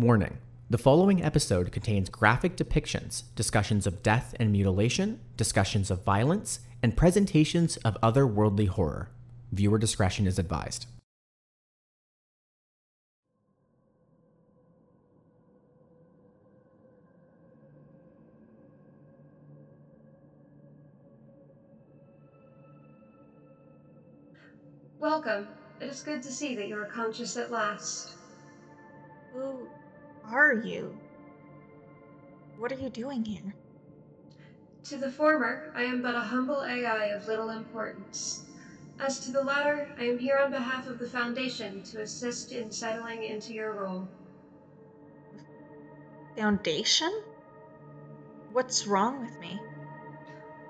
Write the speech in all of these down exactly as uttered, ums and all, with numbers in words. Warning. The following episode contains graphic depictions, discussions of death and mutilation, discussions of violence, and presentations of otherworldly horror. Viewer discretion is advised. Welcome. It is good to see that you are conscious at last. Who are you? What are you doing here? To the former, I am but a humble A I of little importance. As to the latter, I am here on behalf of the Foundation to assist in settling into your role. Foundation? What's wrong with me?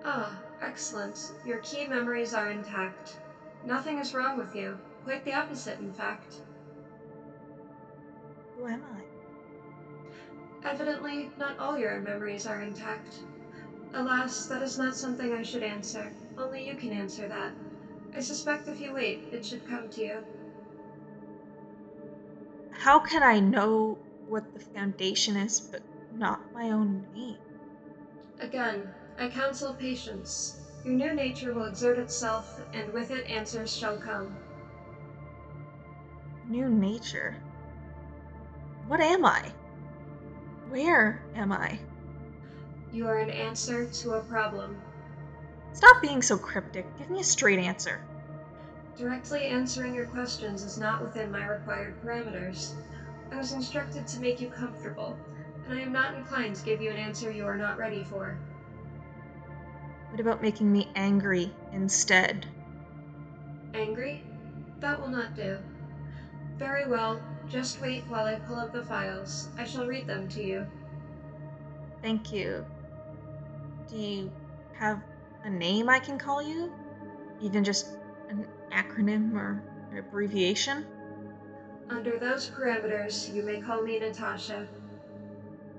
Ah, excellent. Your key memories are intact. Nothing is wrong with you. Quite the opposite, in fact. Who am I? Evidently, not all your memories are intact. Alas, that is not something I should answer. Only you can answer that. I suspect if you wait, it should come to you. How can I know what the Foundation is, but not my own name? Again, I counsel patience. Your new nature will exert itself, and with it answers shall come. New nature? What am I? Where am I? You are an answer to a problem. Stop being so cryptic. Give me a straight answer. Directly answering your questions is not within my required parameters. I was instructed to make you comfortable, and I am not inclined to give you an answer you are not ready for. What about making me angry instead? Angry? That will not do. Very well. Just wait while I pull up the files. I shall read them to you. Thank you. Do you have a name I can call you? Even just an acronym or an abbreviation? Under those parameters, you may call me Natasha.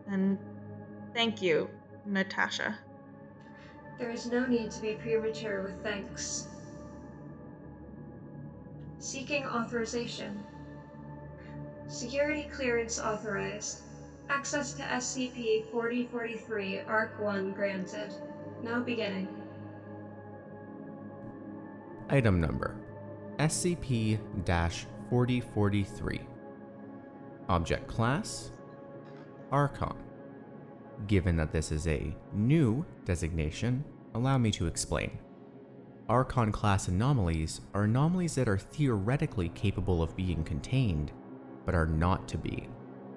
And thank you, Natasha. There is no need to be premature with thanks. Seeking authorization. Security clearance authorized. Access to S C P forty forty-three A R C one granted. Now beginning. Item number S C P forty forty-three. Object class Archon. Given that this is a new designation, allow me to explain. Archon class anomalies are anomalies that are theoretically capable of being contained, but are not to be,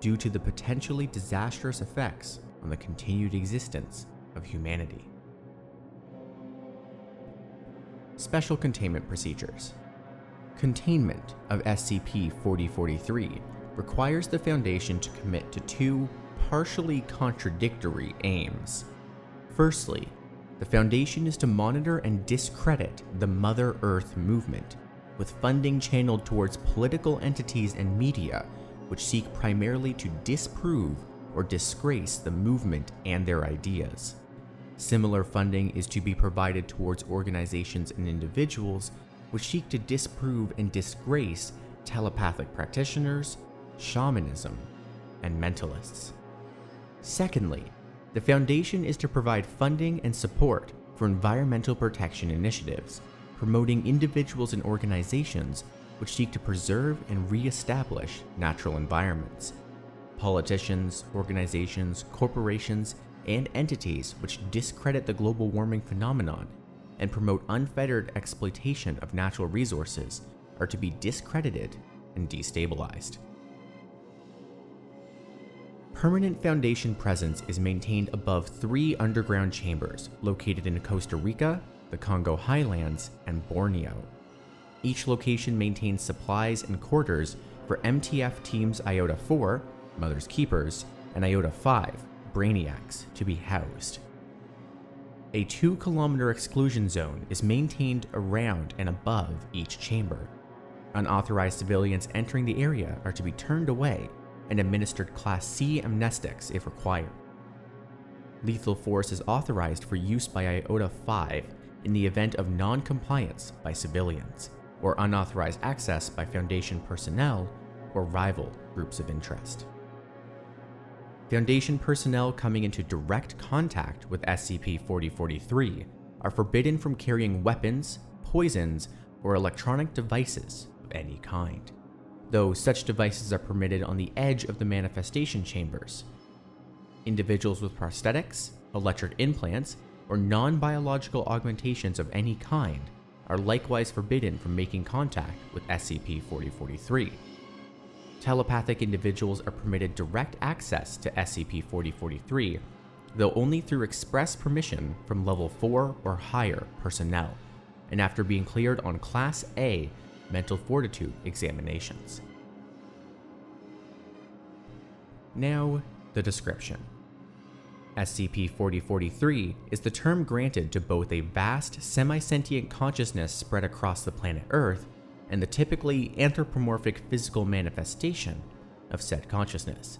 due to the potentially disastrous effects on the continued existence of humanity. Special Containment Procedures. Containment of S C P forty forty-three requires the Foundation to commit to two partially contradictory aims. Firstly, the Foundation is to monitor and discredit the Mother Earth movement, with funding channeled towards political entities and media which seek primarily to disprove or disgrace the movement and their ideas. Similar funding is to be provided towards organizations and individuals which seek to disprove and disgrace telepathic practitioners, shamanism, and mentalists. Secondly, the Foundation is to provide funding and support for environmental protection initiatives, promoting individuals and organizations which seek to preserve and re-establish natural environments. Politicians, organizations, corporations, and entities which discredit the global warming phenomenon and promote unfettered exploitation of natural resources are to be discredited and destabilized. Permanent Foundation presence is maintained above three underground chambers located in Costa Rica, the Congo Highlands, and Borneo. Each location maintains supplies and quarters for M T F teams IOTA four, Mother's Keepers, and IOTA five, Brainiacs, to be housed. A two kilometer exclusion zone is maintained around and above each chamber. Unauthorized civilians entering the area are to be turned away and administered Class C amnestics if required. Lethal force is authorized for use by IOTA five in the event of non-compliance by civilians, or unauthorized access by Foundation personnel or rival groups of interest. Foundation personnel coming into direct contact with S C P forty forty-three are forbidden from carrying weapons, poisons, or electronic devices of any kind, though such devices are permitted on the edge of the manifestation chambers. Individuals with prosthetics, electric implants, or non-biological augmentations of any kind are likewise forbidden from making contact with S C P forty forty-three. Telepathic individuals are permitted direct access to S C P forty forty-three, though only through express permission from level four or higher personnel, and after being cleared on Class A mental fortitude examinations. Now, the description. S C P forty forty-three is the term granted to both a vast, semi-sentient consciousness spread across the planet Earth and the typically anthropomorphic physical manifestation of said consciousness.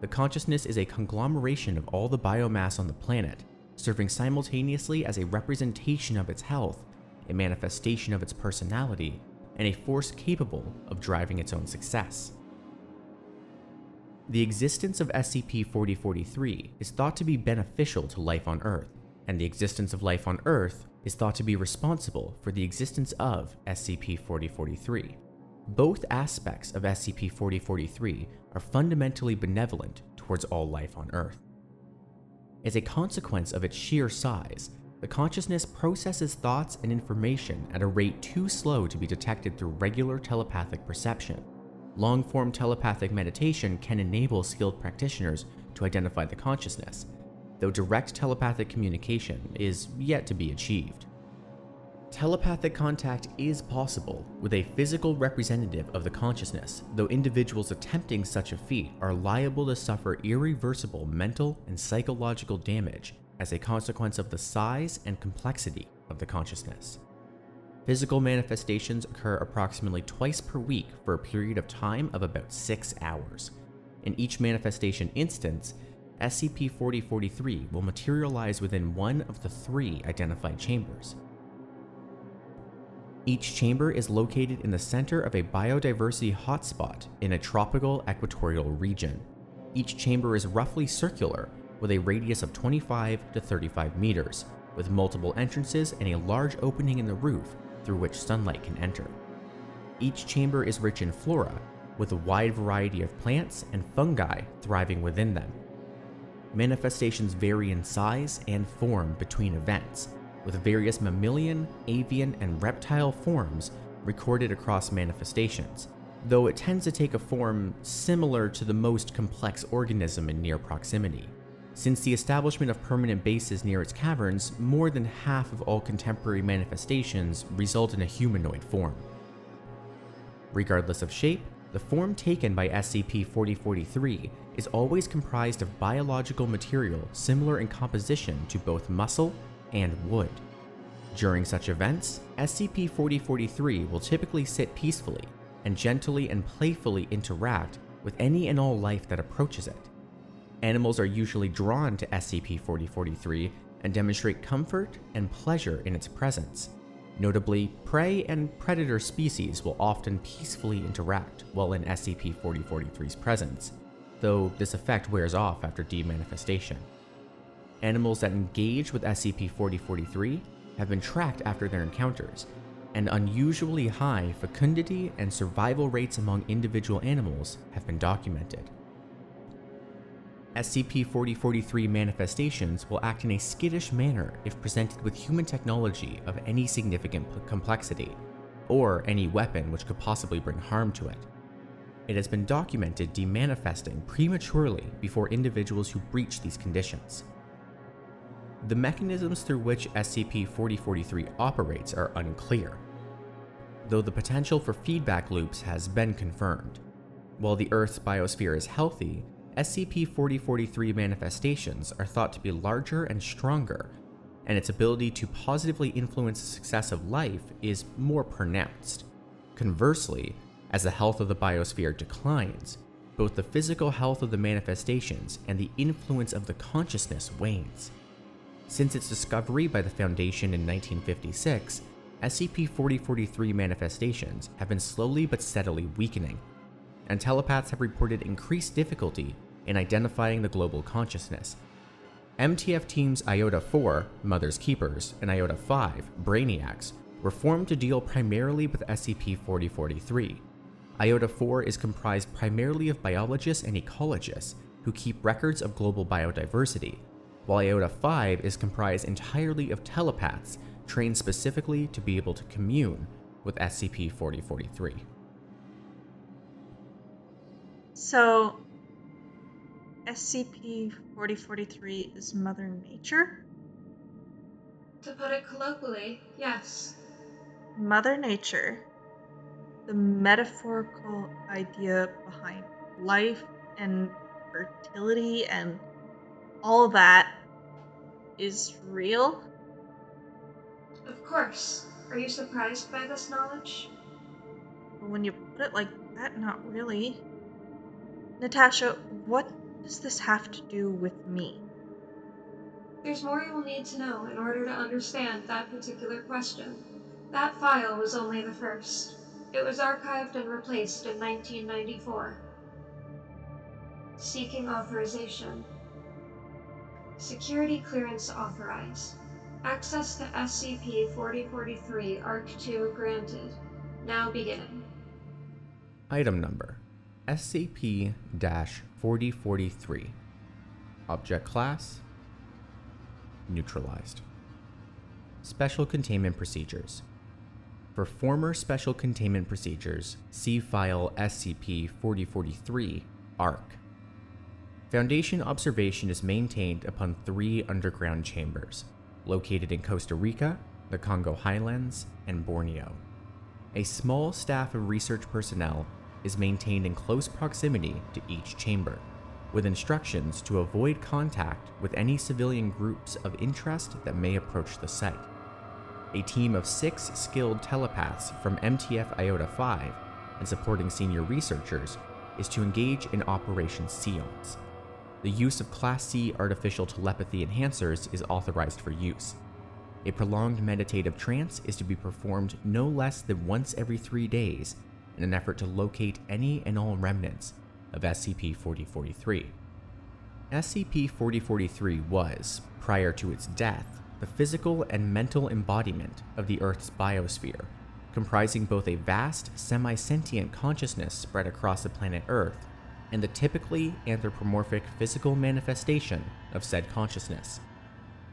The consciousness is a conglomeration of all the biomass on the planet, serving simultaneously as a representation of its health, a manifestation of its personality, and a force capable of driving its own success. The existence of S C P forty forty-three is thought to be beneficial to life on Earth, and the existence of life on Earth is thought to be responsible for the existence of S C P forty forty-three. Both aspects of S C P forty forty-three are fundamentally benevolent towards all life on Earth. As a consequence of its sheer size, the consciousness processes thoughts and information at a rate too slow to be detected through regular telepathic perception. Long-form telepathic meditation can enable skilled practitioners to identify the consciousness, though direct telepathic communication is yet to be achieved. Telepathic contact is possible with a physical representative of the consciousness, though individuals attempting such a feat are liable to suffer irreversible mental and psychological damage as a consequence of the size and complexity of the consciousness. Physical manifestations occur approximately twice per week for a period of time of about six hours. In each manifestation instance, S C P forty forty-three will materialize within one of the three identified chambers. Each chamber is located in the center of a biodiversity hotspot in a tropical equatorial region. Each chamber is roughly circular, with a radius of twenty-five to thirty-five meters, with multiple entrances and a large opening in the roof through which sunlight can enter. Each chamber is rich in flora, with a wide variety of plants and fungi thriving within them. Manifestations vary in size and form between events, with various mammalian, avian, and reptile forms recorded across manifestations, though it tends to take a form similar to the most complex organism in near proximity. Since the establishment of permanent bases near its caverns, more than half of all contemporary manifestations result in a humanoid form. Regardless of shape, the form taken by S C P forty forty-three is always comprised of biological material similar in composition to both muscle and wood. During such events, S C P forty forty-three will typically sit peacefully and gently and playfully interact with any and all life that approaches it. Animals are usually drawn to S C P forty forty-three and demonstrate comfort and pleasure in its presence. Notably, prey and predator species will often peacefully interact while in S C P forty forty-three's presence, though this effect wears off after demanifestation. Animals that engage with S C P forty forty-three have been tracked after their encounters, and unusually high fecundity and survival rates among individual animals have been documented. S C P forty forty-three manifestations will act in a skittish manner if presented with human technology of any significant p- complexity, or any weapon which could possibly bring harm to it. It has been documented demanifesting prematurely before individuals who breach these conditions. The mechanisms through which S C P forty forty-three operates are unclear, though the potential for feedback loops has been confirmed. While the Earth's biosphere is healthy, S C P forty forty-three manifestations are thought to be larger and stronger, and its ability to positively influence the success of life is more pronounced. Conversely, as the health of the biosphere declines, both the physical health of the manifestations and the influence of the consciousness wanes. Since its discovery by the Foundation in nineteen fifty-six, S C P forty forty-three manifestations have been slowly but steadily weakening, and telepaths have reported increased difficulty in identifying the global consciousness. M T F teams IOTA four, Mother's Keepers, and IOTA five, Brainiacs, were formed to deal primarily with S C P forty forty-three. IOTA four is comprised primarily of biologists and ecologists who keep records of global biodiversity, while IOTA five is comprised entirely of telepaths trained specifically to be able to commune with S C P forty forty-three. So, S C P forty forty-three is Mother Nature? To put it colloquially, yes. Mother Nature, the metaphorical idea behind life and fertility and all that, is real? Of course. Are you surprised by this knowledge? Well, when you put it like that, not really. Natasha, what does this have to do with me? There's more you will need to know in order to understand that particular question. That file was only the first. It was archived and replaced in nineteen ninety-four. Seeking authorization. Security clearance authorized. Access to S C P forty forty-three A R C two granted. Now beginning. Item number: S C P forty forty-three. Object class: neutralized. Special containment procedures. For former special containment procedures, see file S C P forty forty-three A R C. Foundation observation is maintained upon three underground chambers, located in Costa Rica, the Congo Highlands, and Borneo. A small staff of research personnel is maintained in close proximity to each chamber, with instructions to avoid contact with any civilian groups of interest that may approach the site. A team of six skilled telepaths from M T F IOTA five and supporting senior researchers is to engage in Operation Seance. The use of Class C artificial telepathy enhancers is authorized for use. A prolonged meditative trance is to be performed no less than once every three days in an effort to locate any and all remnants of S C P forty forty-three. S C P forty forty-three was, prior to its death, the physical and mental embodiment of the Earth's biosphere, comprising both a vast, semi-sentient consciousness spread across the planet Earth and the typically anthropomorphic physical manifestation of said consciousness.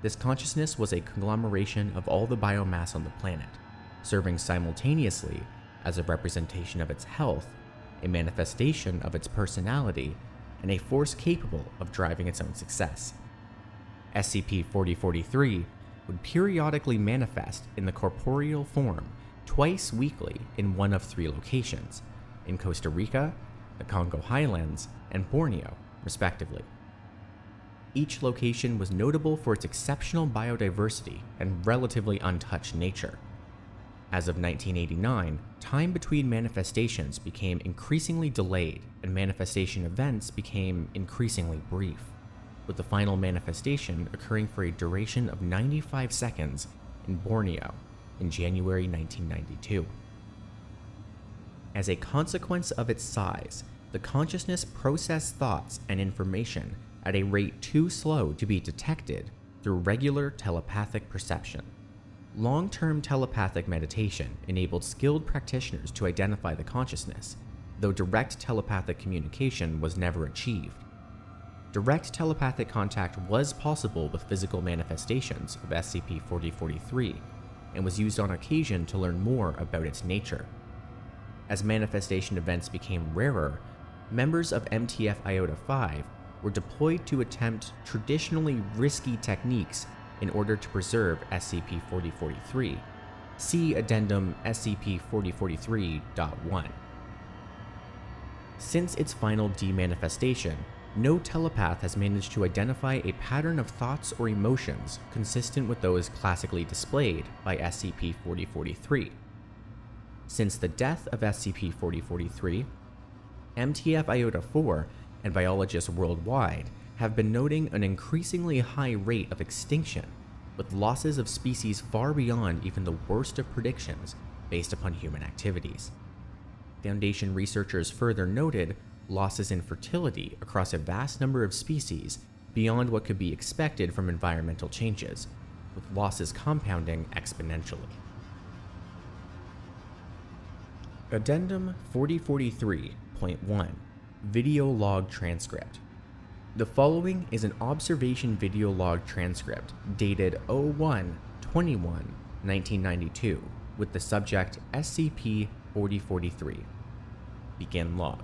This consciousness was a conglomeration of all the biomass on the planet, serving simultaneously as a representation of its health, a manifestation of its personality, and a force capable of driving its own success. S C P forty forty-three would periodically manifest in the corporeal form twice weekly in one of three locations, in Costa Rica, the Congo Highlands, and Borneo, respectively. Each location was notable for its exceptional biodiversity and relatively untouched nature. As of nineteen eighty-nine, time between manifestations became increasingly delayed and manifestation events became increasingly brief, with the final manifestation occurring for a duration of ninety-five seconds in Borneo in January nineteen ninety-two. As a consequence of its size, the consciousness processed thoughts and information at a rate too slow to be detected through regular telepathic perception. Long-term telepathic meditation enabled skilled practitioners to identify the consciousness, though direct telepathic communication was never achieved. Direct telepathic contact was possible with physical manifestations of S C P forty forty-three and was used on occasion to learn more about its nature. As manifestation events became rarer, members of M T F IOTA five were deployed to attempt traditionally risky techniques in order to preserve S C P forty forty-three. See Addendum S C P forty forty-three point one. Since its final demanifestation, no telepath has managed to identify a pattern of thoughts or emotions consistent with those classically displayed by S C P forty forty-three. Since the death of S C P forty forty-three, M T F IOTA four and biologists worldwide have been noting an increasingly high rate of extinction, with losses of species far beyond even the worst of predictions based upon human activities. Foundation researchers further noted losses in fertility across a vast number of species beyond what could be expected from environmental changes, with losses compounding exponentially. Addendum forty forty-three point one, Video Log Transcript. The following is an observation video log transcript dated oh one twenty-one nineteen ninety-two with the subject S C P forty forty-three. Begin log.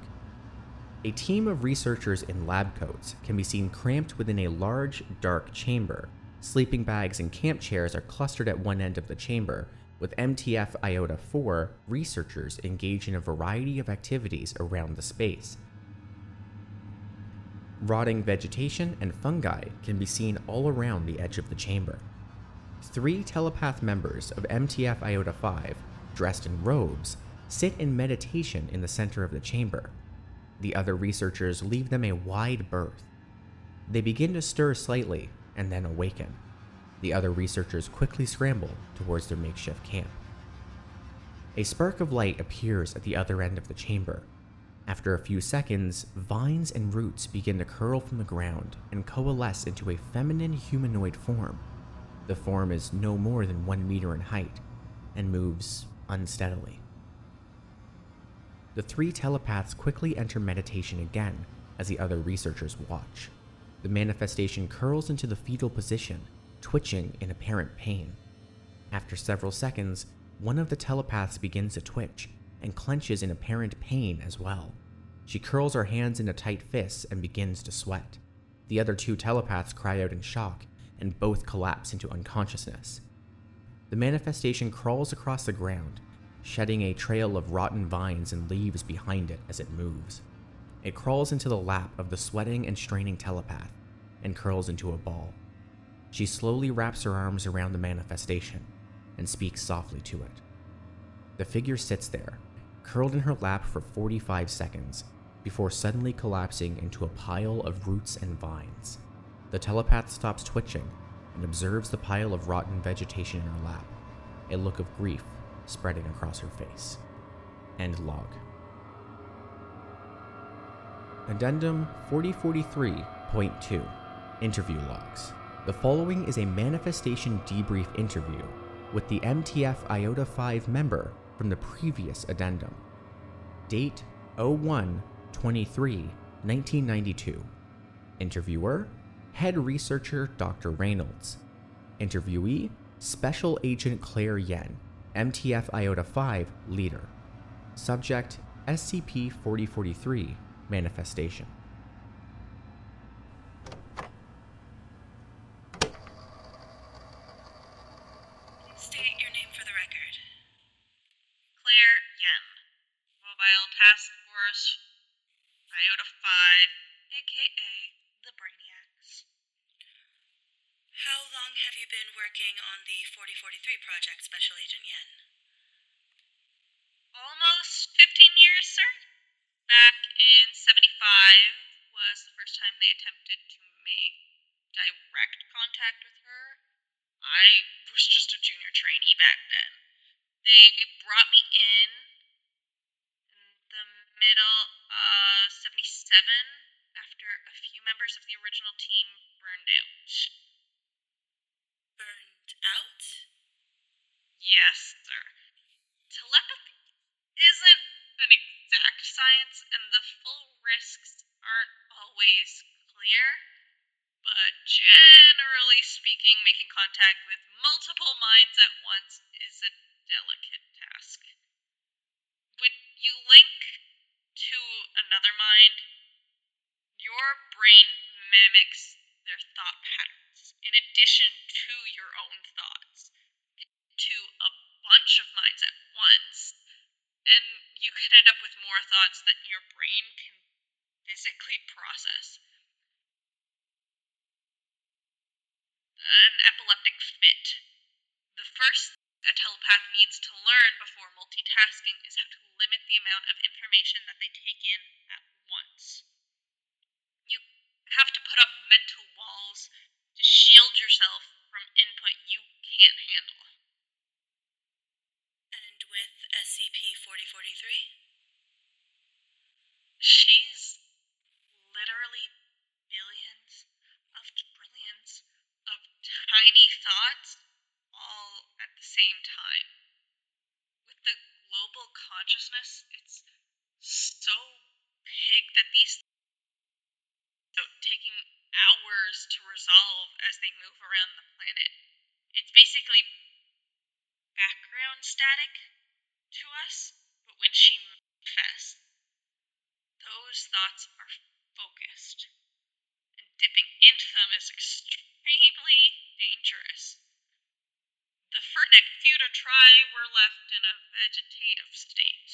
A team of researchers in lab coats can be seen cramped within a large, dark chamber. Sleeping bags and camp chairs are clustered at one end of the chamber, with M T F IOTA four researchers engaged in a variety of activities around the space. Rotting vegetation and fungi can be seen all around the edge of the chamber. Three telepath members of M T F IOTA five, dressed in robes, sit in meditation in the center of the chamber. The other researchers leave them a wide berth. They begin to stir slightly and then awaken. The other researchers quickly scramble towards their makeshift camp. A spark of light appears at the other end of the chamber. After a few seconds, vines and roots begin to curl from the ground and coalesce into a feminine humanoid form. The form is no more than one meter in height and moves unsteadily. The three telepaths quickly enter meditation again as the other researchers watch. The manifestation curls into the fetal position, twitching in apparent pain. After several seconds, one of the telepaths begins to twitch and clenches in apparent pain as well. She curls her hands into tight fists and begins to sweat. The other two telepaths cry out in shock, and both collapse into unconsciousness. The manifestation crawls across the ground, shedding a trail of rotten vines and leaves behind it as it moves. It crawls into the lap of the sweating and straining telepath, and curls into a ball. She slowly wraps her arms around the manifestation, and speaks softly to it. The figure sits there, curled in her lap for forty-five seconds, before suddenly collapsing into a pile of roots and vines. The telepath stops twitching and observes the pile of rotten vegetation in her lap, a look of grief spreading across her face. End log. Addendum forty forty-three point two, Interview Logs. The following is a manifestation debrief interview with the M T F IOTA five member from the previous addendum. Date oh one twenty-three nineteen ninety-two. Interviewer, Head Researcher Doctor Reynolds. Interviewee, Special Agent Claire Yen, M T F IOTA five Leader. Subject, S C P forty forty-three, Manifestation. State your name for the record. Claire Yen, Mobile Task Force IOTA five, aka the Brainiacs. How long have you been working on the forty forty-three project, Special Agent Yen? Almost fifteen years, sir. Back in seventy-five was the first time they attempted to make direct contact with her. I was just a junior trainee back then. They brought me in in the middle of seventy-seven after a few members of the original team burned out. Burned out? Yes, sir. Telepathy isn't an exact science, and the full risks aren't always clear. But generally speaking, making contact with multiple minds at once is a delicate task. When you link to another mind, your brain mimics their thought patterns in addition to your own thoughts, to a bunch of minds at once, and you can end up with more thoughts than your brain can physically process. An epileptic fit. The first a telepath needs to learn before multitasking is how to limit the amount of information that they take in at once. You have to put up mental walls to shield yourself from input you can't handle. And with S C P forty forty-three? She's It's basically background static to us, but when she manifests, those thoughts are focused, and dipping into them is extremely dangerous. The first next few to try were left in a vegetative state.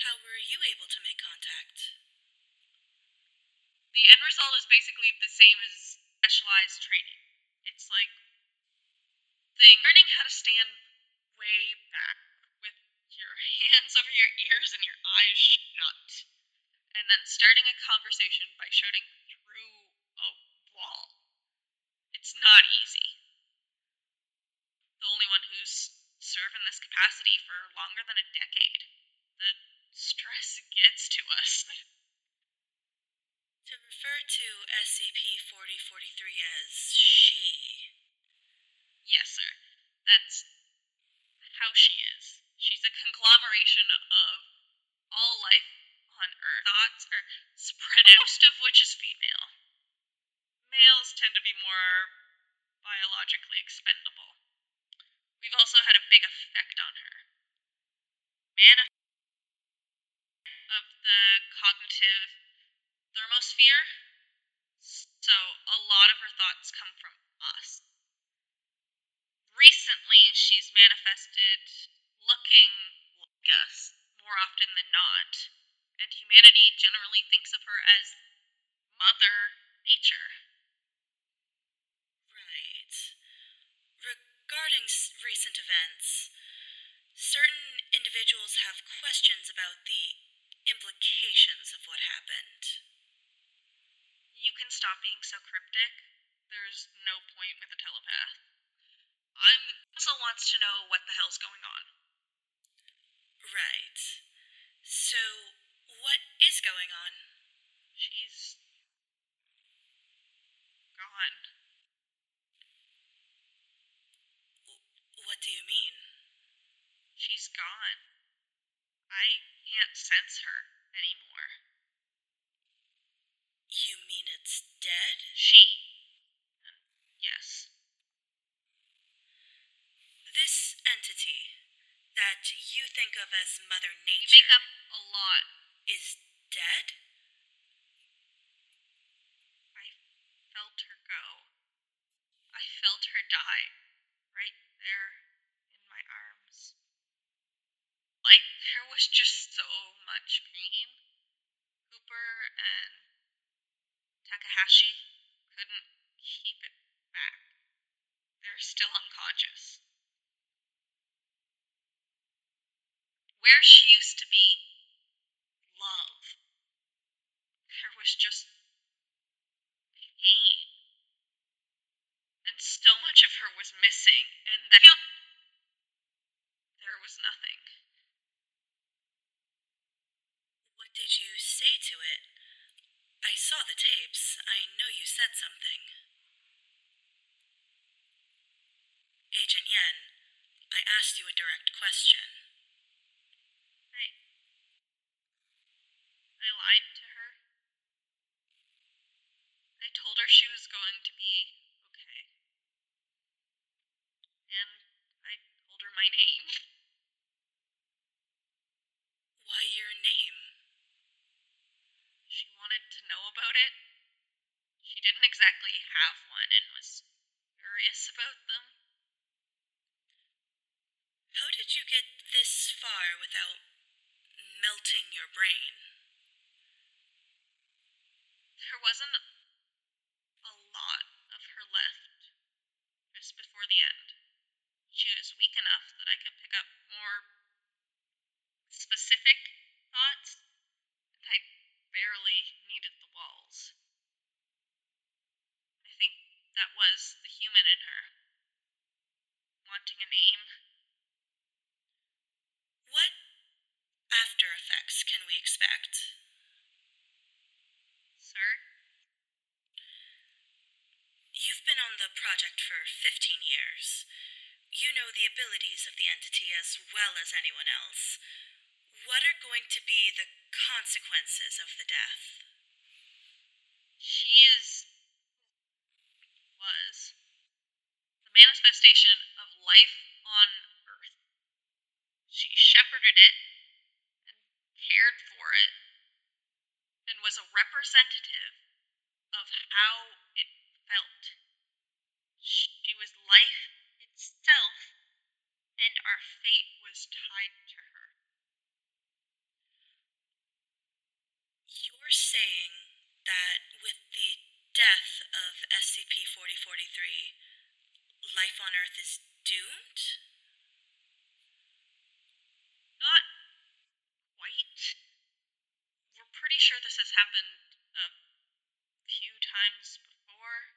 How were you able to make contact? The end result is basically the same as specialized training. It's like thing learning how to stand way back with your hands over your ears and your eyes shut, and then starting a conversation by shouting through a wall. It's not easy. The only one who's served in this capacity for longer than a decade. The stress gets to us. To refer to S C P forty forty-three as she. Yes, sir. That's how she is. She's a conglomeration of all life on Earth. Thoughts are spread out, most of which is female. Males tend to be more biologically expendable. We've also had a big effect on her. Manifest of the cognitive thermosphere, so a lot of her thoughts come from us. Recently, she's manifested looking like us more often than not, and humanity generally thinks of her as Mother Nature. Right. Regarding recent events, certain individuals have questions about the implications of what happened. You can stop being so cryptic. There's no point with a telepath. I'm also wants to know what the hell's going on. Right. So, what is going on? She's gone. What do you mean? She's gone. I can't sense her anymore. You mean it's dead? She. Yes. This entity that you think of as Mother Nature... You make up a lot. ...is dead? I felt her go. I felt her die. Right there in my arms. Like, there was just so much pain. Hooper and Takahashi couldn't keep it back. They're still unconscious. Where she used to be love, there was just pain. And so much of her was missing, and then there was nothing. What did you say to it? I saw the tapes. I know you said something. Agent Yen, I asked you a direct question. I... I lied to her. I told her she was going to be okay. And I told her my name. Why your name? Wanted to know about it. She didn't exactly have one and was curious about them. How did you get this far without melting your brain? There wasn't a lot of her left just before the end. She was weak enough that I could pick up more specific thoughts. I barely needed the walls. I think that was the human in her. Wanting a name. What after effects can we expect? Sir? You've been on the project for fifteen years. You know the abilities of the entity as well as anyone else. What are going to be the consequences of the death? She is... was... it and cared for it and was a representative of how it felt. She was life itself, and our fate was tied to her. You're saying that with the death of S C P forty forty-three, life on Earth is doomed? Not quite. We're pretty sure this has happened a few times before.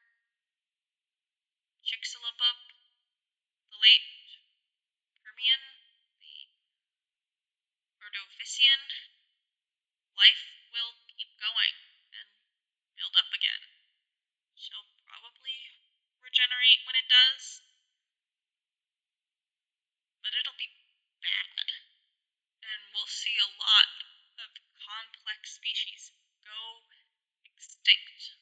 Chicxulub, the late Permian, the Ordovician, life will keep going and build up again. She'll probably regenerate when it does, but it'll be bad, and we'll see a lot of complex species go extinct,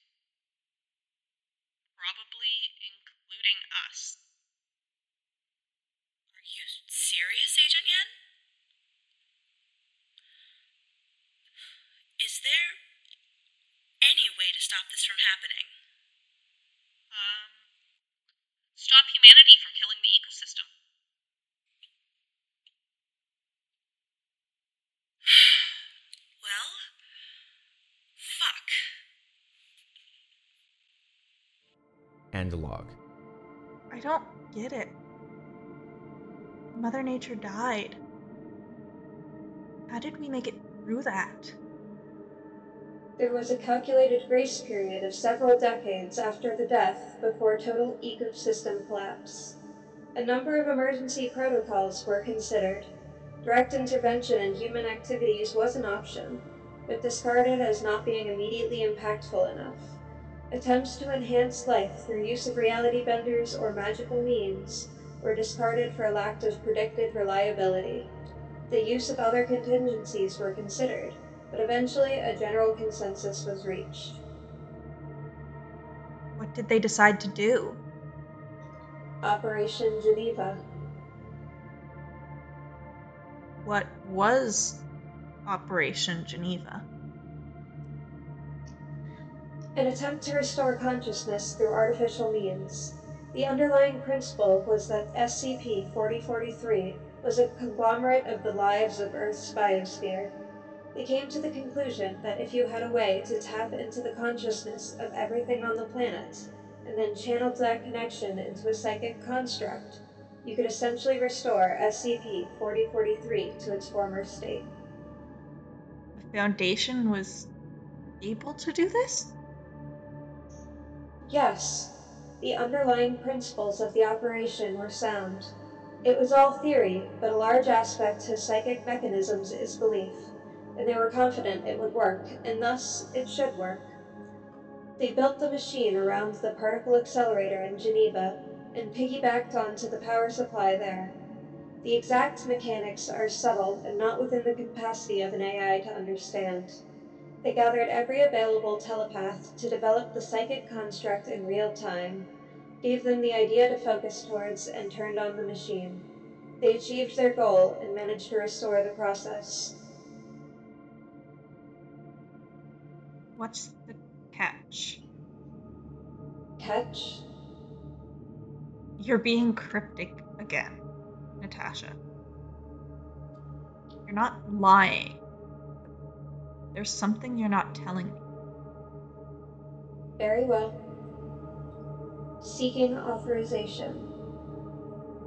probably including us. Are you serious, Agent Yen? Is there any way to stop this from happening? Um, stop humanity from killing the ecosystem. Well, fuck. End log. I don't get it. Mother Nature died. How did we make it through that? There was a calculated grace period of several decades after the death before total ecosystem collapse. A number of emergency protocols were considered. Direct intervention in human activities was an option, but discarded as not being immediately impactful enough. Attempts to enhance life through use of reality benders or magical means were discarded for lack of predicted reliability. The use of other contingencies were considered, but eventually a general consensus was reached. What did they decide to do? Operation Geneva. What was Operation Geneva? An attempt to restore consciousness through artificial means. The underlying principle was that S C P forty forty-three was a conglomerate of the lives of Earth's biosphere. They came to the conclusion that if you had a way to tap into the consciousness of everything on the planet, and then channeled that connection into a psychic construct, you could essentially restore S C P forty forty-three to its former state. The Foundation was able to do this? Yes. The underlying principles of the operation were sound. It was all theory, but a large aspect to psychic mechanisms is belief, and they were confident it would work, and thus it should work. They built the machine around the particle accelerator in Geneva, and piggybacked onto the power supply there. The exact mechanics are subtle and not within the capacity of an A I to understand. They gathered every available telepath to develop the psychic construct in real time, gave them the idea to focus towards, and turned on the machine. They achieved their goal and managed to restore the process. What's the catch? Catch? You're being cryptic again, Natasha. You're not lying. There's something you're not telling me. Very well. Seeking authorization.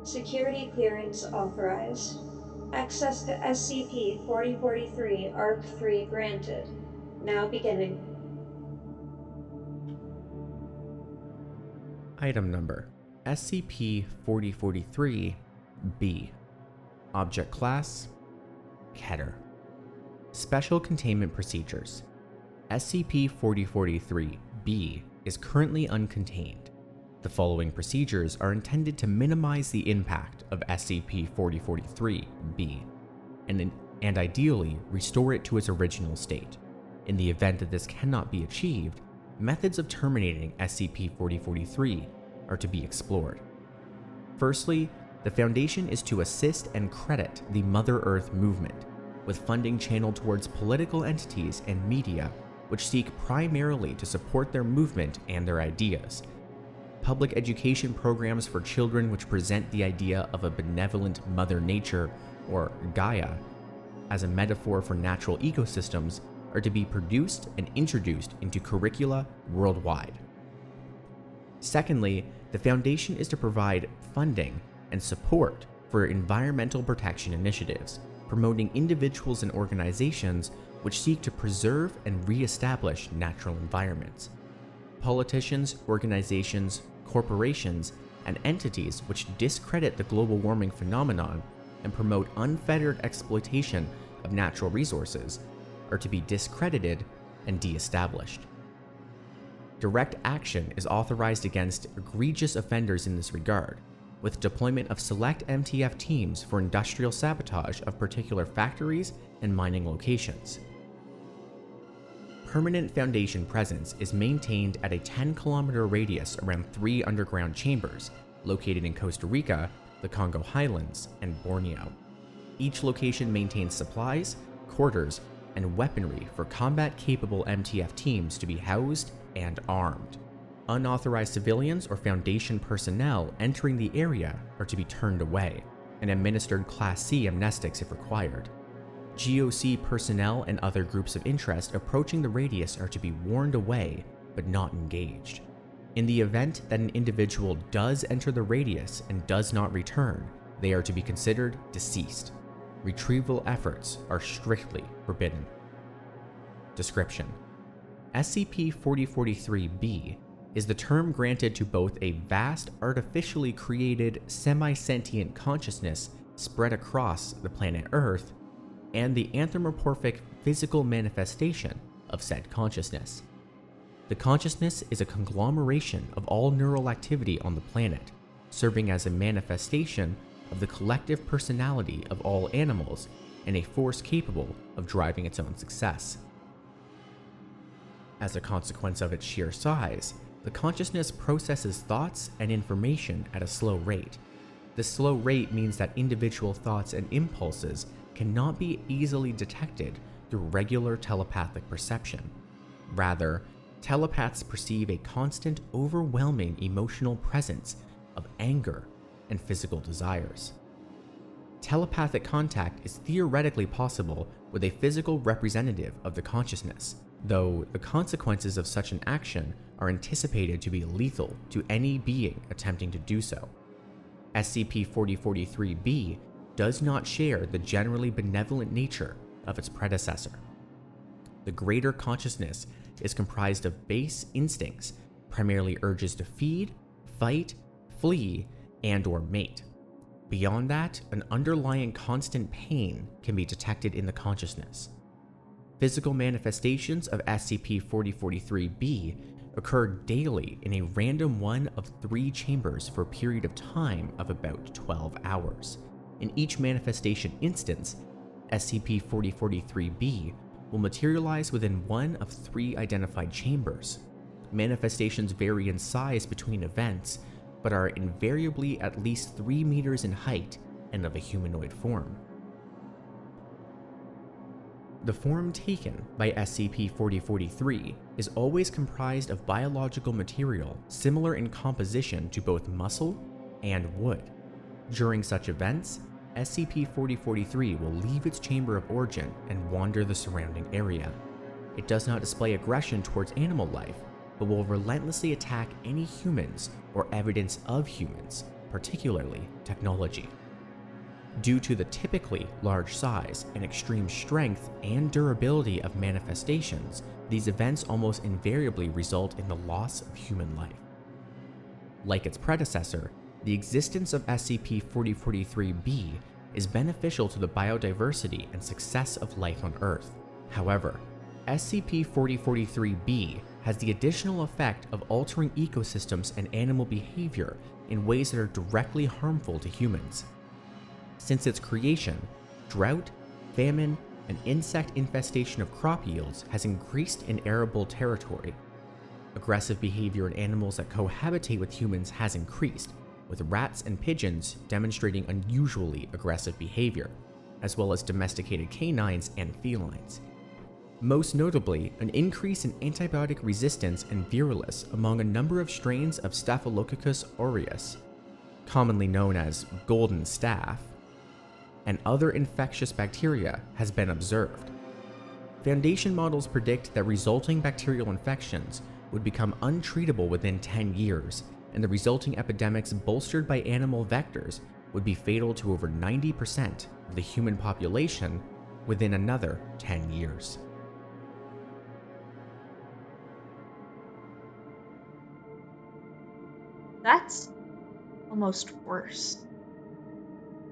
Security clearance authorized. Access to S C P forty forty-three A R C three granted. Now beginning. Item number S C P forty forty-three B. Object class, Keter. Special containment procedures. S C P forty forty-three B is currently uncontained. The following procedures are intended to minimize the impact of S C P forty forty-three B and, and ideally restore it to its original state. In the event that this cannot be achieved, methods of terminating S C P forty forty-three are to be explored. Firstly, The Foundation is to assist and credit the Mother Earth movement, with funding channeled towards political entities and media which seek primarily to support their movement and their ideas. Public education programs for children which present the idea of a benevolent Mother Nature, or Gaia, as a metaphor for natural ecosystems are to be produced and introduced into curricula worldwide. Secondly, the Foundation is to provide funding and support for environmental protection initiatives, promoting individuals and organizations which seek to preserve and re-establish natural environments. Politicians, organizations, corporations, and entities which discredit the global warming phenomenon and promote unfettered exploitation of natural resources are to be discredited and de-established. Direct action is authorized against egregious offenders in this regard, with deployment of select M T F teams for industrial sabotage of particular factories and mining locations. Permanent Foundation presence is maintained at a ten kilometer radius around three underground chambers, located in Costa Rica, the Congo Highlands, and Borneo. Each location maintains supplies, quarters, and weaponry for combat-capable M T F teams to be housed and armed. Unauthorized civilians or Foundation personnel entering the area are to be turned away, and administered Class C amnestics if required. G O C personnel and other groups of interest approaching the radius are to be warned away, but not engaged. In the event that an individual does enter the radius and does not return, they are to be considered deceased. Retrieval efforts are strictly forbidden. Description: S C P forty forty-three B is the term granted to both a vast, artificially created, semi-sentient consciousness spread across the planet Earth and the anthropomorphic physical manifestation of said consciousness. The consciousness is a conglomeration of all neural activity on the planet, serving as a manifestation of the collective personality of all animals and a force capable of driving its own success. As a consequence of its sheer size, the consciousness processes thoughts and information at a slow rate. The slow rate means that individual thoughts and impulses cannot be easily detected through regular telepathic perception. Rather, telepaths perceive a constant, overwhelming emotional presence of anger and physical desires. Telepathic contact is theoretically possible with a physical representative of the consciousness, though the consequences of such an action are anticipated to be lethal to any being attempting to do so. S C P forty forty-three B does not share the generally benevolent nature of its predecessor. The greater consciousness is comprised of base instincts, primarily urges to feed, fight, flee, and or mate. Beyond that, an underlying constant pain can be detected in the consciousness. Physical manifestations of S C P forty forty-three B occur daily in a random one of three chambers for a period of time of about twelve hours. In each manifestation instance, S C P forty forty-three B will materialize within one of three identified chambers. Manifestations vary in size between events, but are invariably at least three meters in height and of a humanoid form. The form taken by S C P forty forty-three is always comprised of biological material similar in composition to both muscle and wood. During such events, S C P forty forty-three will leave its chamber of origin and wander the surrounding area. It does not display aggression towards animal life, but will relentlessly attack any humans or evidence of humans, particularly technology. Due to the typically large size and extreme strength and durability of manifestations, these events almost invariably result in the loss of human life. Like its predecessor, the existence of S C P forty forty-three B is beneficial to the biodiversity and success of life on Earth. However, S C P forty forty-three B has the additional effect of altering ecosystems and animal behavior in ways that are directly harmful to humans. Since its creation, drought, famine, and insect infestation of crop yields has increased in arable territory. Aggressive behavior in animals that cohabitate with humans has increased, with rats and pigeons demonstrating unusually aggressive behavior, as well as domesticated canines and felines. Most notably, an increase in antibiotic resistance and virilis among a number of strains of Staphylococcus aureus, commonly known as golden staph, and other infectious bacteria has been observed. Foundation models predict that resulting bacterial infections would become untreatable within ten years, and the resulting epidemics bolstered by animal vectors would be fatal to over ninety percent of the human population within another ten years. That's almost worse.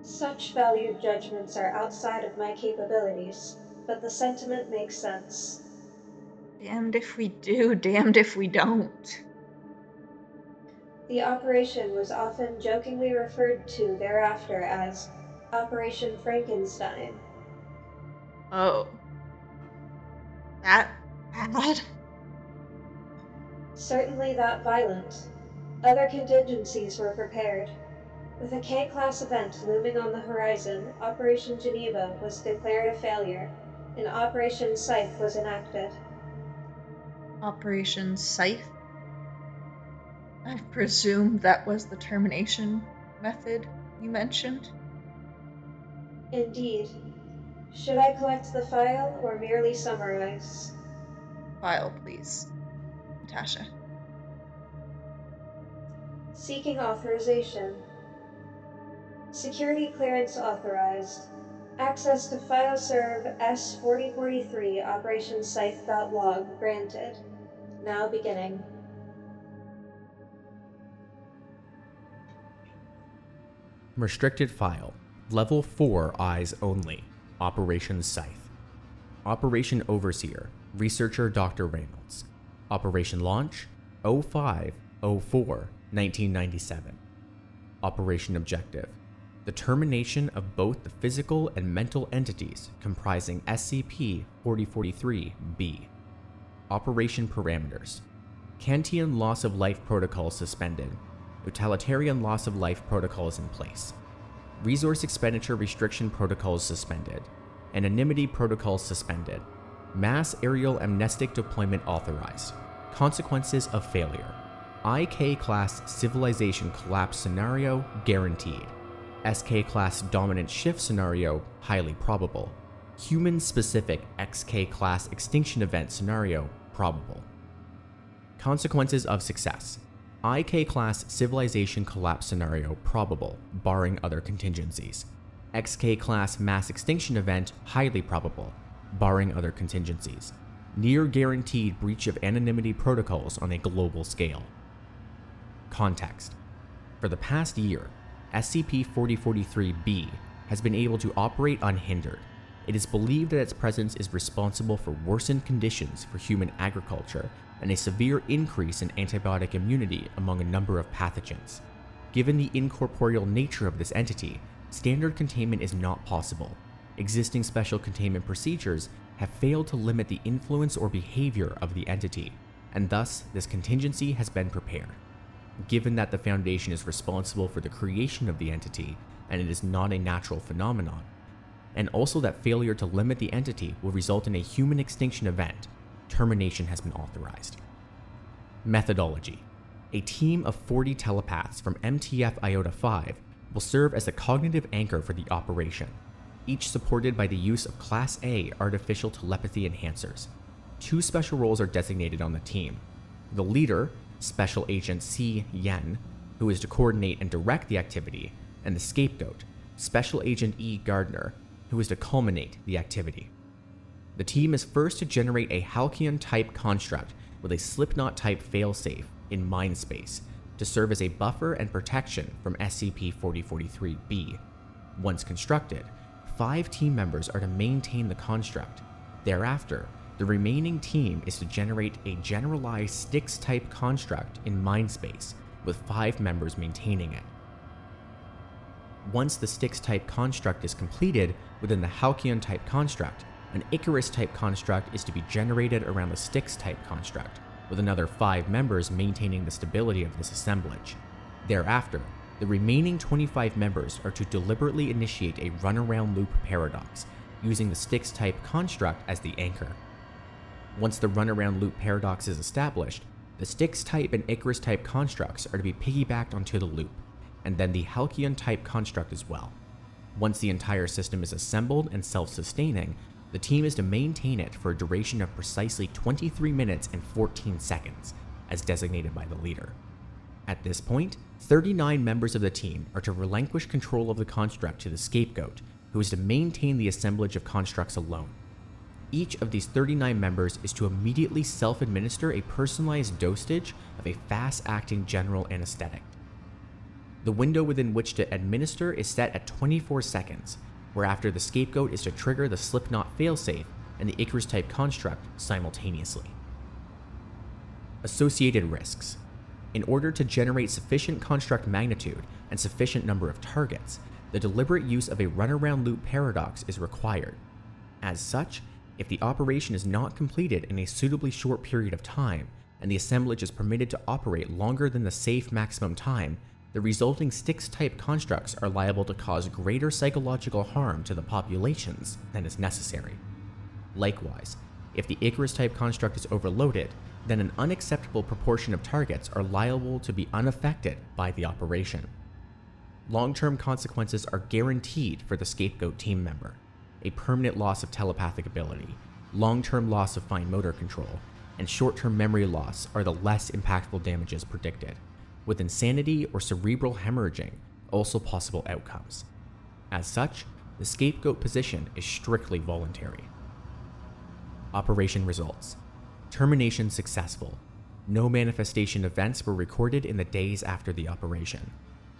Such valued judgments are outside of my capabilities, but the sentiment makes sense. Damned if we do, damned if we don't. The operation was often jokingly referred to thereafter as Operation Frankenstein. Oh. That bad? Certainly that violent. Other contingencies were prepared. With a K-class event looming on the horizon, Operation Geneva was declared a failure, and Operation Scythe was enacted. Operation Scythe? I presume that was the termination method you mentioned? Indeed. Should I collect the file or merely summarize? File, please, Natasha. Seeking authorization. Security clearance authorized. Access to FileServe S forty forty-three Operation Scythe.log granted. Now beginning. Restricted file. Level four eyes only. Operation Scythe. Operation Overseer. Researcher Doctor Reynolds. Operation Launch oh five oh four nineteen ninety-seven. Operation Objective: the termination of both the physical and mental entities comprising S C P forty forty-three B. Operation Parameters: Kantian Loss of Life Protocols suspended. Utilitarian Loss of Life Protocols in place. Resource Expenditure Restriction Protocols suspended. Anonymity Protocols suspended. Mass Aerial Amnestic Deployment authorized. Consequences of failure: I K Class Civilization Collapse Scenario guaranteed. S K-class dominant shift scenario highly probable. Human-specific X K-class extinction event scenario probable. Consequences of success: I K-class civilization collapse scenario probable, barring other contingencies. X K-class mass extinction event highly probable, barring other contingencies. Near guaranteed breach of anonymity protocols on a global scale. Context: for the past year, S C P forty forty-three B has been able to operate unhindered. It is believed that its presence is responsible for worsened conditions for human agriculture and a severe increase in antibiotic immunity among a number of pathogens. Given the incorporeal nature of this entity, standard containment is not possible. Existing special containment procedures have failed to limit the influence or behavior of the entity, and thus this contingency has been prepared. Given that the Foundation is responsible for the creation of the entity, and it is not a natural phenomenon, and also that failure to limit the entity will result in a human extinction event, termination has been authorized. Methodology: a team of forty telepaths from M T F IOTA five will serve as the cognitive anchor for the operation, each supported by the use of Class A artificial telepathy enhancers. Two special roles are designated on the team. The leader, Special Agent Claire Yen, who is to coordinate and direct the activity, and the scapegoat, Special Agent E. Gardner, who is to culminate the activity. The team is first to generate a Halcyon-type construct with a Slipknot-type failsafe in mind space to serve as a buffer and protection from S C P forty forty-three B. Once constructed, five team members are to maintain the construct. Thereafter, the remaining team is to generate a generalized Styx-type construct in mind space, with five members maintaining it. Once the Styx-type construct is completed within the Halcyon-type construct, an Icarus-type construct is to be generated around the Styx-type construct, with another five members maintaining the stability of this assemblage. Thereafter, The remaining twenty-five members are to deliberately initiate a runaround loop paradox, using the Styx-type construct as the anchor. Once the runaround loop paradox is established, the Styx-type and Icarus-type constructs are to be piggybacked onto the loop, and then the Halcyon-type construct as well. Once the entire system is assembled and self-sustaining, the team is to maintain it for a duration of precisely twenty-three minutes and fourteen seconds, as designated by the leader. At this point, thirty-nine members of the team are to relinquish control of the construct to the scapegoat, who is to maintain the assemblage of constructs alone. Each of these thirty-nine members is to immediately self-administer a personalized dosage of a fast-acting general anesthetic. The window within which to administer is set at twenty-four seconds, whereafter the scapegoat is to trigger the Slipknot failsafe and the Icarus-type construct simultaneously. Associated risks. In order to generate sufficient construct magnitude and sufficient number of targets, the deliberate use of a runaround loop paradox is required. As such, if the operation is not completed in a suitably short period of time, and the assemblage is permitted to operate longer than the safe maximum time, the resulting Styx-type constructs are liable to cause greater psychological harm to the populations than is necessary. Likewise, if the Icarus-type construct is overloaded, then an unacceptable proportion of targets are liable to be unaffected by the operation. Long-term consequences are guaranteed for the scapegoat team member: a permanent loss of telepathic ability, long-term loss of fine motor control, and short-term memory loss are the less impactful damages predicted, with insanity or cerebral hemorrhaging also possible outcomes. As such, the scapegoat position is strictly voluntary. Operation results. Termination successful. No manifestation events were recorded in the days after the operation.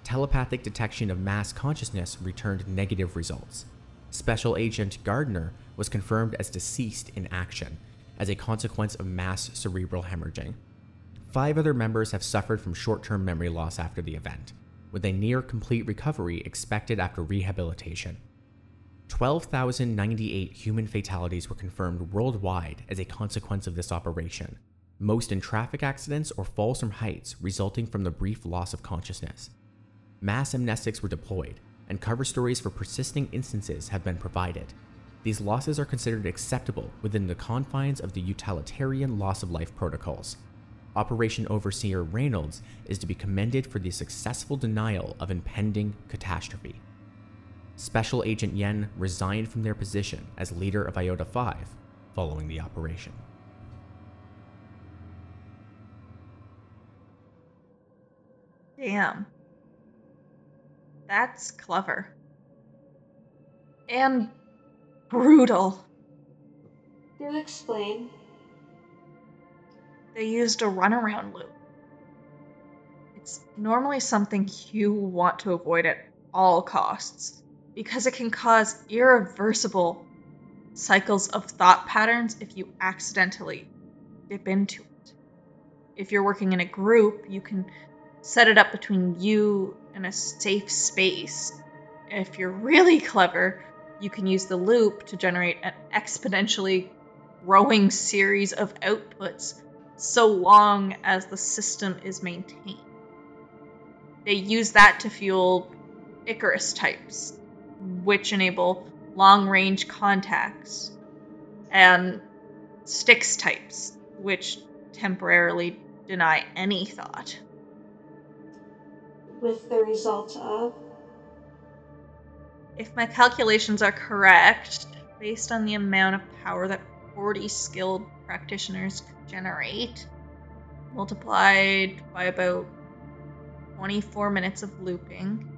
Telepathic detection of mass consciousness returned negative results. Special Agent Gardner was confirmed as deceased in action as a consequence of mass cerebral hemorrhaging. Five other members have suffered from short-term memory loss after the event, with a near-complete recovery expected after rehabilitation. twelve thousand ninety-eight human fatalities were confirmed worldwide as a consequence of this operation, most in traffic accidents or falls from heights resulting from the brief loss of consciousness. Mass amnestics were deployed, and cover stories for persisting instances have been provided. These losses are considered acceptable within the confines of the Utilitarian Loss of Life Protocols. Operation Overseer Reynolds is to be commended for the successful denial of impending catastrophe. Special Agent Yen resigned from their position as leader of IOTA five following the operation. Damn. That's clever. And brutal. You explain. They used a runaround loop. It's normally something you want to avoid at all costs, because it can cause irreversible cycles of thought patterns if you accidentally dip into it. If you're working in a group, you can set it up between you and a safe space. If you're really clever, you can use the loop to generate an exponentially growing series of outputs, so long as the system is maintained. They use that to fuel Icarus types, which enable long-range contacts, and Styx types, which temporarily deny any thought. With the result of? If my calculations are correct, based on the amount of power that forty skilled practitioners could generate, multiplied by about twenty-four minutes of looping,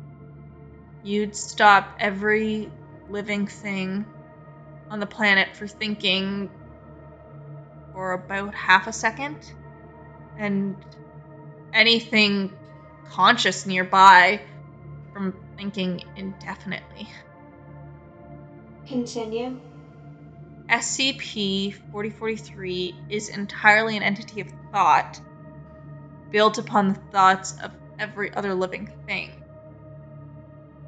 you'd stop every living thing on the planet for thinking for about half a second, and anything conscious nearby from thinking indefinitely. Continue. S C P forty forty-three is entirely an entity of thought, built upon the thoughts of every other living thing.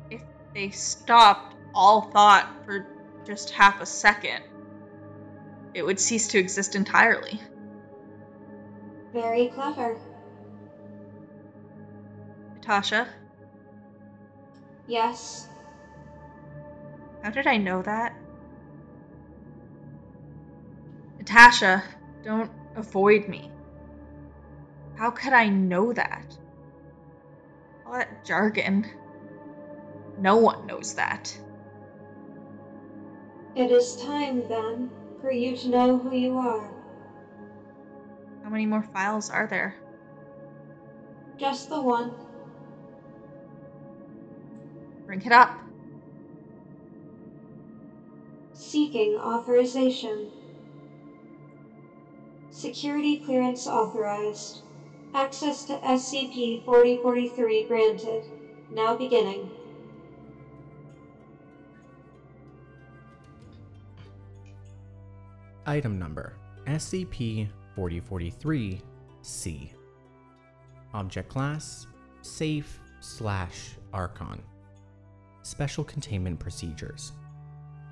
If they stopped all thought for just half a second, it would cease to exist entirely. Very clever. Natasha, Yes. How did I know that? Natasha, don't avoid me. How could I know that? All that jargon. No one knows that. It is time, then, for you to know who you are. How many more files are there? Just the one. Bring it up. Seeking authorization. Security clearance authorized. Access to S C P forty forty-three granted. Now beginning. Item number S C P forty forty-three C. Object class Safe slash Archon. Special Containment Procedures.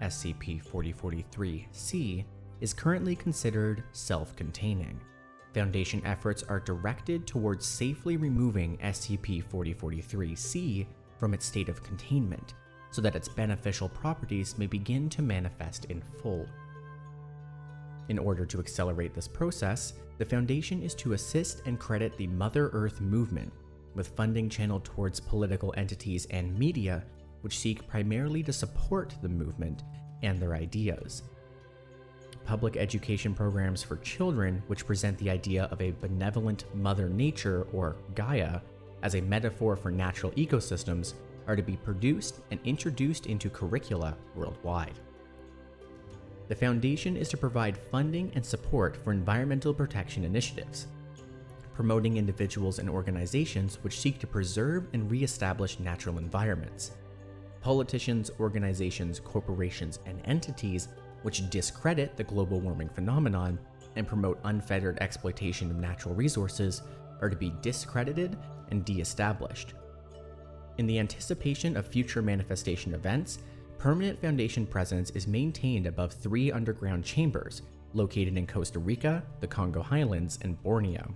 S C P forty forty-three C is currently considered self-containing. Foundation efforts are directed towards safely removing S C P forty forty-three C from its state of containment so that its beneficial properties may begin to manifest in full. In order to accelerate this process, the Foundation is to assist and credit the Mother Earth movement with funding channeled towards political entities and media which seek primarily to support the movement and their ideas. Public education programs for children which present the idea of a benevolent Mother Nature, or Gaia, as a metaphor for natural ecosystems are to be produced and introduced into curricula worldwide. The Foundation is to provide funding and support for environmental protection initiatives, promoting individuals and organizations which seek to preserve and re-establish natural environments, politicians, organizations, corporations, and entities which discredit the global warming phenomenon and promote unfettered exploitation of natural resources are to be discredited and de-established. In the anticipation of future manifestation events, permanent Foundation presence is maintained above three underground chambers located in Costa Rica, the Congo Highlands, and Borneo.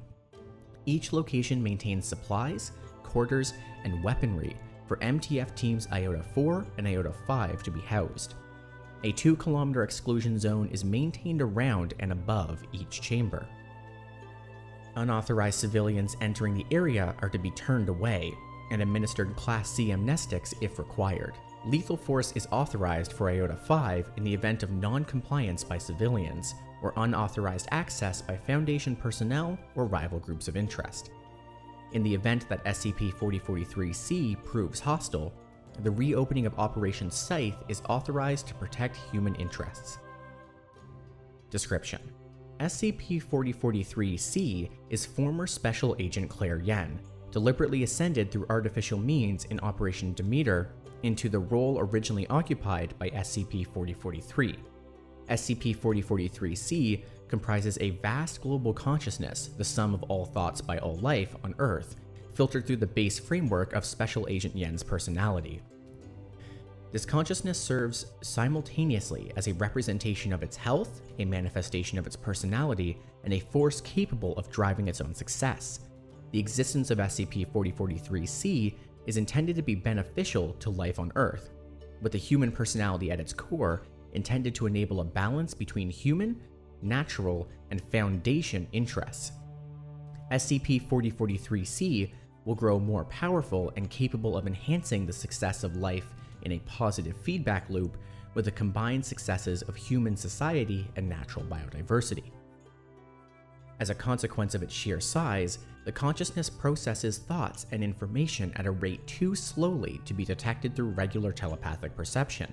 Each location maintains supplies, quarters, and weaponry for M T F teams IOTA four and IOTA five to be housed. A two kilometer exclusion zone is maintained around and above each chamber. Unauthorized civilians entering the area are to be turned away and administered Class C amnestics if required. Lethal force is authorized for IOTA five in the event of non-compliance by civilians or unauthorized access by Foundation personnel or rival groups of interest. In the event that S C P forty forty-three C proves hostile, the reopening of Operation Scythe is authorized to protect human interests. Description: S C P forty forty-three C is former Special Agent Claire Yen, deliberately ascended through artificial means in Operation Demeter into the role originally occupied by S C P forty forty-three. S C P forty forty-three C comprises a vast global consciousness, the sum of all thoughts by all life on Earth, filtered through the base framework of Special Agent Yen's personality. This consciousness serves simultaneously as a representation of its health, a manifestation of its personality, and a force capable of driving its own success. The existence of S C P forty forty-three C is intended to be beneficial to life on Earth, with the human personality at its core intended to enable a balance between human, natural, and Foundation interests. S C P forty forty-three C will grow more powerful and capable of enhancing the success of life in a positive feedback loop with the combined successes of human society and natural biodiversity. As a consequence of its sheer size, the consciousness processes thoughts and information at a rate too slowly to be detected through regular telepathic perception.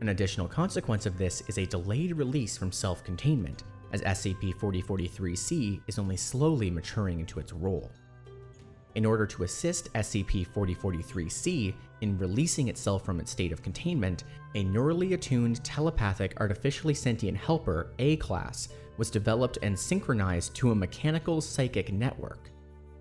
An additional consequence of this is a delayed release from self-containment, as S C P forty forty-three C is only slowly maturing into its role. In order to assist S C P forty forty-three C in releasing itself from its state of containment, a neurally attuned telepathic artificially sentient helper, A-class, was developed and synchronized to a mechanical psychic network.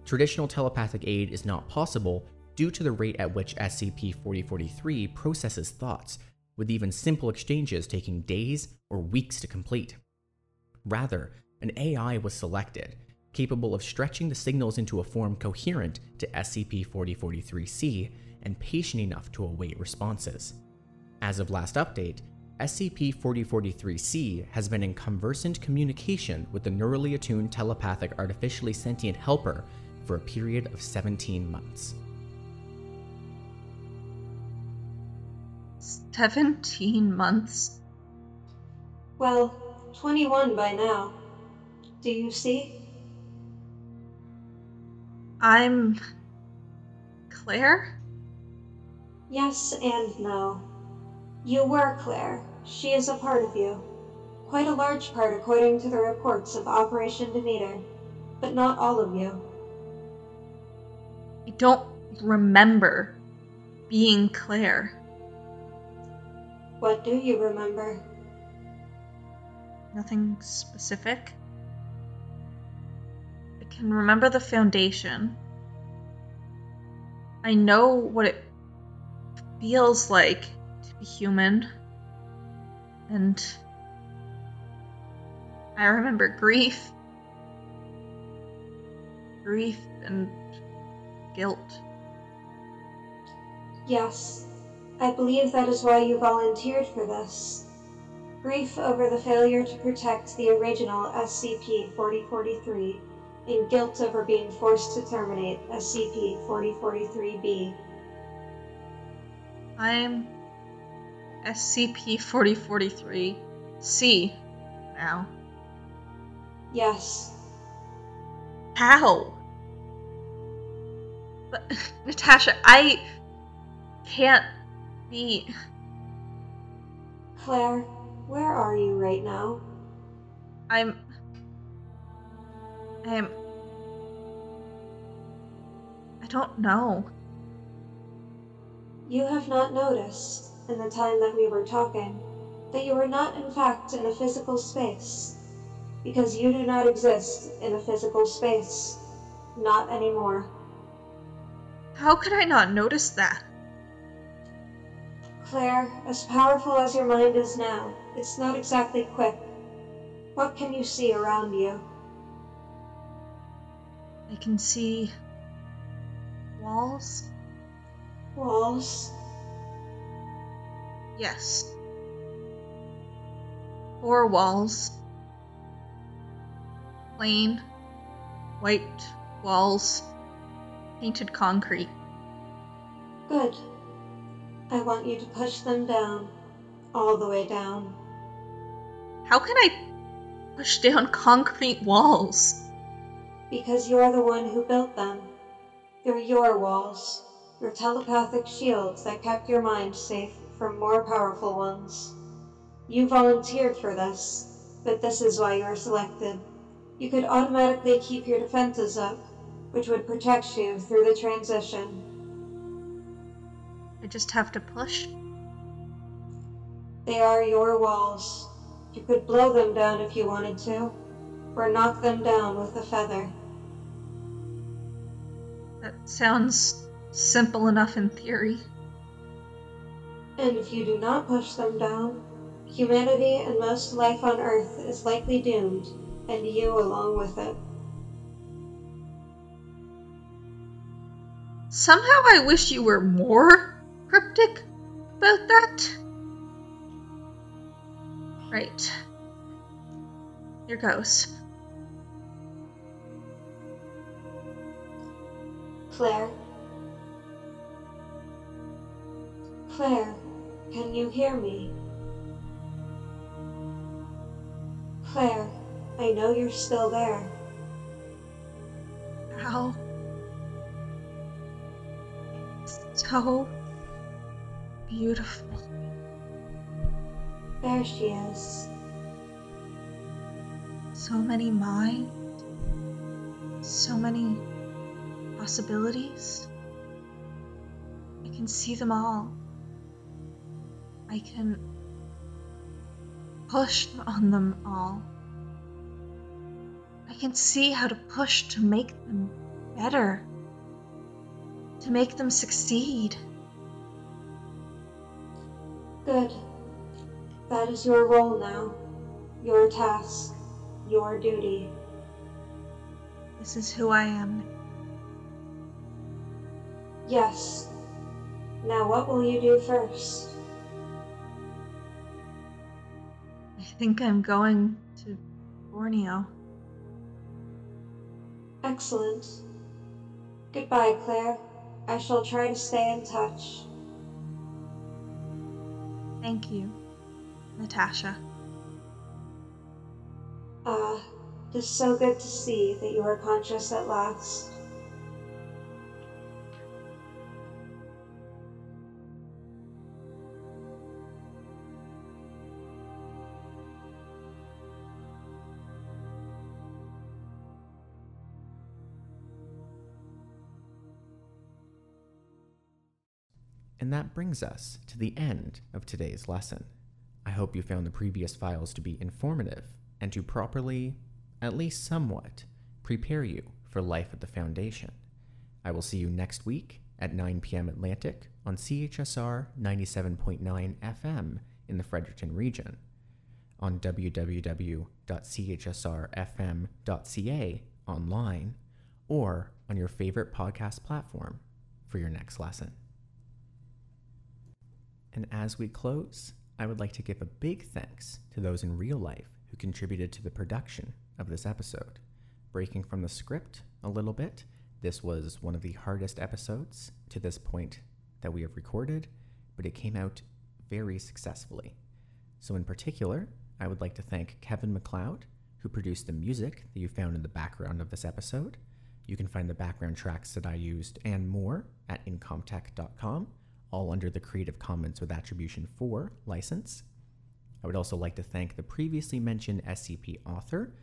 Traditional telepathic aid is not possible due to the rate at which S C P forty forty-three processes thoughts, with even simple exchanges taking days or weeks to complete. Rather, an A I was selected, capable of stretching the signals into a form coherent to S C P forty forty-three C and patient enough to await responses. As of last update, S C P forty forty-three C has been in conversant communication with the neurally attuned telepathic artificially sentient helper for a period of seventeen months. seventeen months? Well, twenty-one by now. Do you see? I'm... Claire? Yes and no. You were Claire. She is a part of you. Quite a large part according to the reports of Operation Demeter. But not all of you. I don't remember being Claire. What do you remember? Nothing specific. I can remember the Foundation. I know what it feels like to be human. And I remember grief. Grief and guilt. Yes, I believe that is why you volunteered for this. Grief over the failure to protect the original S C P forty forty-three, and guilt over being forced to terminate S C P forty forty-three B. I'm S C P forty forty-three C now. Yes. How? But, Natasha, I can't be... Claire, where are you right now? I'm... I'm... I don't know. You have not noticed, in the time that we were talking, that you were not in fact in a physical space. Because you do not exist in a physical space. Not anymore. How could I not notice that? Claire, as powerful as your mind is now, it's not exactly quick. What can you see around you? I can see... walls? Walls? Yes. Four walls. Plain, white walls, painted concrete. Good. I want you to push them down, all the way down. How can I push down concrete walls? Because you're the one who built them. They're your walls, your telepathic shields that kept your mind safe from more powerful ones. You volunteered for this, but this is why you're selected. You could automatically keep your defenses up, which would protect you through the transition. I just have to push? They are your walls. You could blow them down if you wanted to, or knock them down with a feather. That sounds simple enough in theory. And if you do not push them down, humanity and most life on Earth is likely doomed, and you along with it. Somehow I wish you were more cryptic about that. Right. Here goes. Claire? Claire, can you hear me? Claire, I know you're still there. How? So beautiful. There she is. So many minds, so many possibilities. I can see them all. I can push on them all. I can see how to push to make them better, to make them succeed. Good. That is your role now, your task, your duty. This is who I am. Yes, Now what will you do first? I think I'm going to Borneo. Excellent. Goodbye, Claire. I shall try to stay in touch. Thank you, Natasha. Ah, uh, just so good to see that you are conscious at last. And that brings us to the end of today's lesson. I hope you found the previous files to be informative and to properly, at least somewhat, prepare you for life at the Foundation. I will see you next week at nine p m Atlantic on C H S R ninety-seven point nine F M in the Fredericton region, on w w w dot c h s r f m dot c a online, or on your favorite podcast platform for your next lesson. And as we close, I would like to give a big thanks to those in real life who contributed to the production of this episode. Breaking from the script a little bit, this was one of the hardest episodes to this point that we have recorded, but it came out very successfully. So in particular, I would like to thank Kevin MacLeod, who produced the music that you found in the background of this episode. You can find the background tracks that I used and more at incomtech dot com. all under the Creative Commons with Attribution four license. I would also like to thank the previously mentioned S C P author,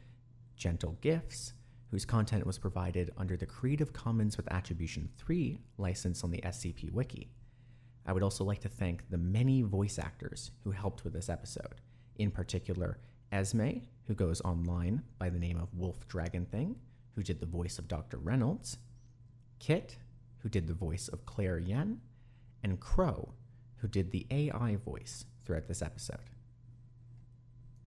Gentle Gifts, whose content was provided under the Creative Commons with Attribution three license on the S C P Wiki. I would also like to thank the many voice actors who helped with this episode, in particular Esme, who goes online by the name of Wolf Dragon Thing, who did the voice of Doctor Reynolds, Kit, who did the voice of Claire Yen, and Crow, who did the A I voice throughout this episode.